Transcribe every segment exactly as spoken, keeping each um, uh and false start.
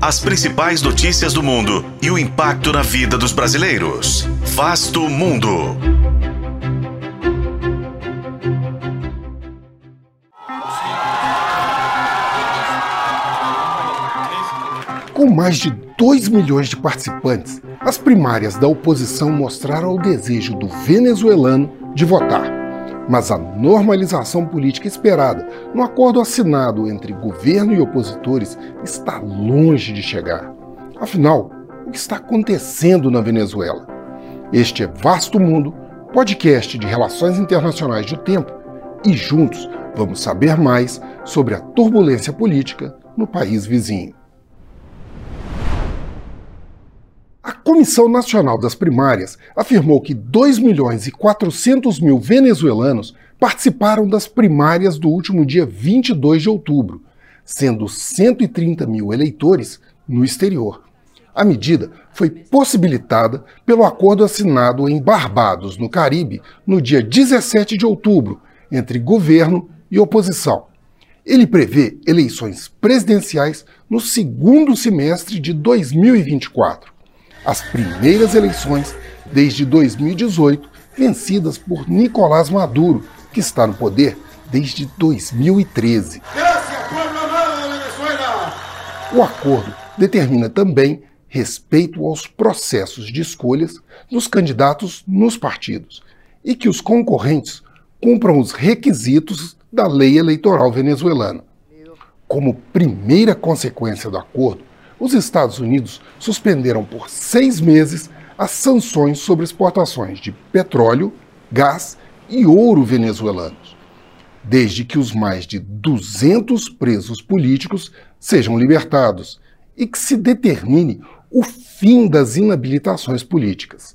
as principais notícias do mundo e o impacto na vida dos brasileiros. Vasto Mundo. Com mais de dois milhões de participantes, as primárias da oposição mostraram o desejo do venezuelano de votar. Mas a normalização política esperada no acordo assinado entre governo e opositores está longe de chegar. Afinal, o que está acontecendo na Venezuela? Este é Vasto Mundo, podcast de Relações Internacionais do Tempo, e juntos vamos saber mais sobre a turbulência política no país vizinho. A Comissão Nacional das Primárias afirmou que dois milhões e quatrocentos mil venezuelanos participaram das primárias do último dia vinte e dois de outubro, sendo cento e trinta mil eleitores no exterior. A medida foi possibilitada pelo acordo assinado em Barbados, no Caribe, no dia dezessete de outubro, entre governo e oposição. Ele prevê eleições presidenciais no segundo semestre de dois mil e vinte e quatro. As primeiras eleições desde dois mil e dezoito, vencidas por Nicolás Maduro, que está no poder desde dois mil e treze. O acordo determina também respeito aos processos de escolhas dos candidatos nos partidos e que os concorrentes cumpram os requisitos da lei eleitoral venezuelana. Como primeira consequência do acordo, os Estados Unidos suspenderam por seis meses as sanções sobre exportações de petróleo, gás e ouro venezuelanos, desde que os mais de duzentos presos políticos sejam libertados e que se determine o fim das inabilitações políticas.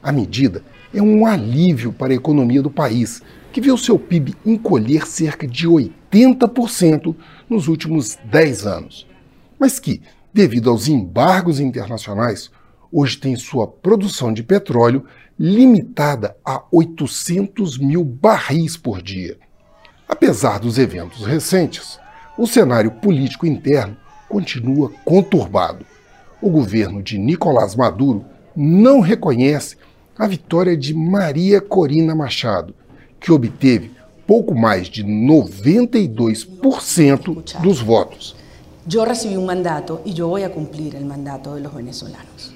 A medida é um alívio para a economia do país, que viu seu P I B encolher cerca de oitenta por cento nos últimos dez anos, mas que, devido aos embargos internacionais, hoje tem sua produção de petróleo limitada a oitocentos mil barris por dia. Apesar dos eventos recentes, o cenário político interno continua conturbado. O governo de Nicolás Maduro não reconhece a vitória de Maria Corina Machado, que obteve pouco mais de noventa e dois por cento dos votos. Eu recebi um mandato e eu vou cumprir o mandato dos venezuelanos.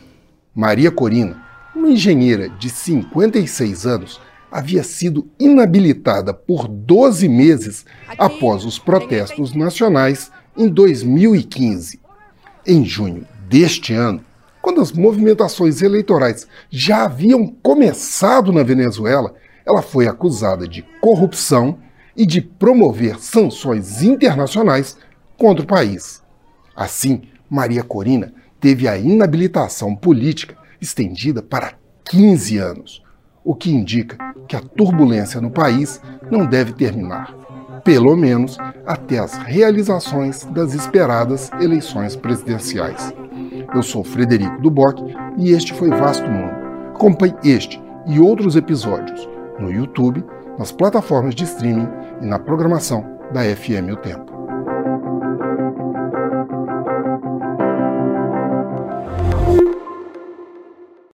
Maria Corina, uma engenheira de cinquenta e seis anos, havia sido inabilitada por doze meses após os protestos nacionais em dois mil e quinze. Em junho deste ano, quando as movimentações eleitorais já haviam começado na Venezuela, ela foi acusada de corrupção e de promover sanções internacionais contra o país. Assim, Maria Corina teve a inabilitação política estendida para quinze anos, o que indica que a turbulência no país não deve terminar, pelo menos até as realizações das esperadas eleições presidenciais. Eu sou Frederico Duboc e este foi Vasto Mundo. Acompanhe este e outros episódios no YouTube, nas plataformas de streaming e na programação da F M O Tempo.